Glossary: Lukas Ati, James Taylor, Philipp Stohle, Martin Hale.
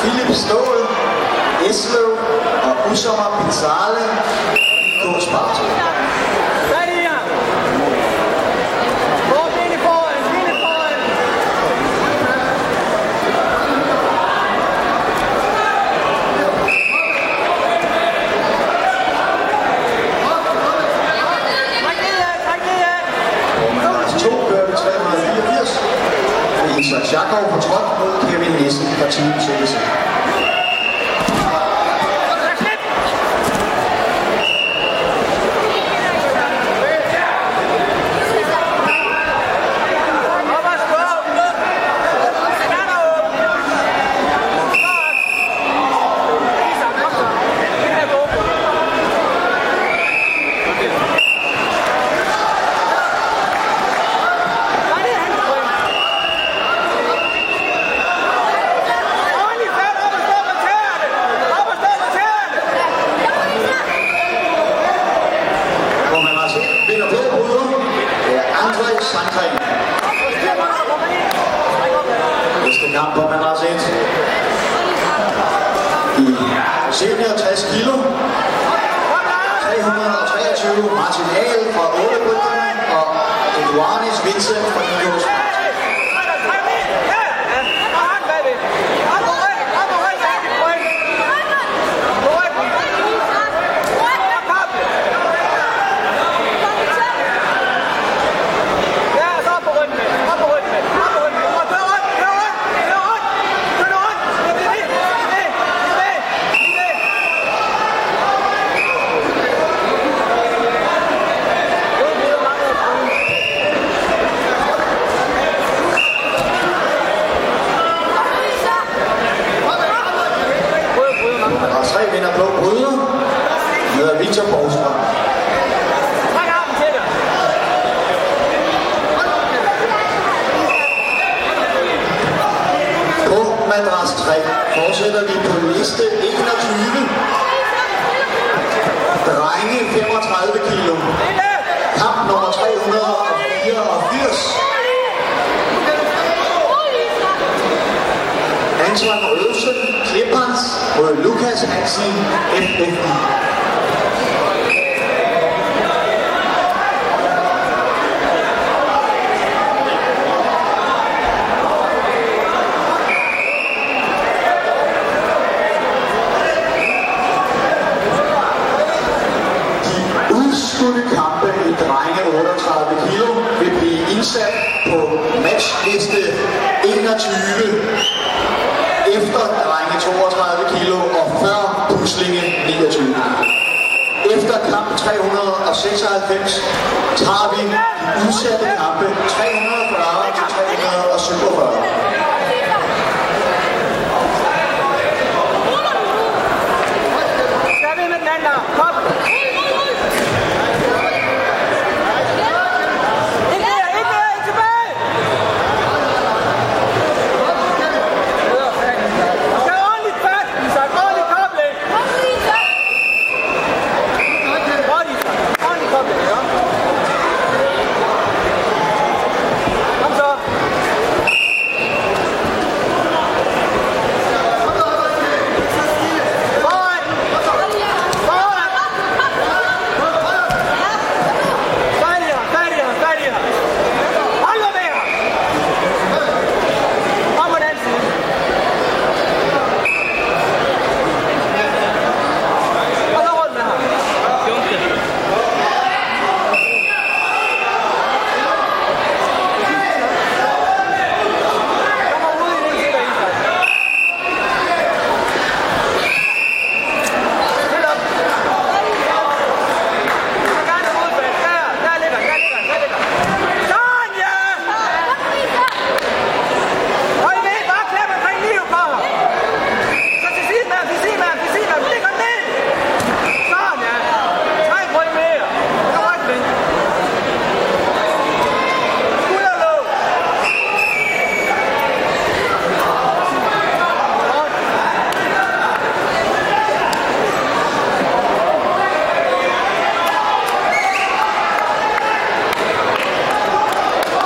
Philipp Stohle, Eslev og Usama Pizzale i Gårdsparten. Jeg går på tråd mod Kevin Nissen fra Team TVC. Kamp på Madras 1. I senior 60 kilo. 323 Martin Hale fra 8-brytterne og Eduardes Vincent fra 9-årsbrytterne. Madras 3 fortsætter vi på liste 21. Drenge 35 kilo. Kamp nummer 384. Antoine Røvsen, Klippans og Lukas Ati, FFI. Kampe i drenge 38 kilo vil blive indsat på matchliste 21 efter drenge 32 kilo og før puslinge 29. Efter kamp 396 tager vi udsatte kampe 340 til 347.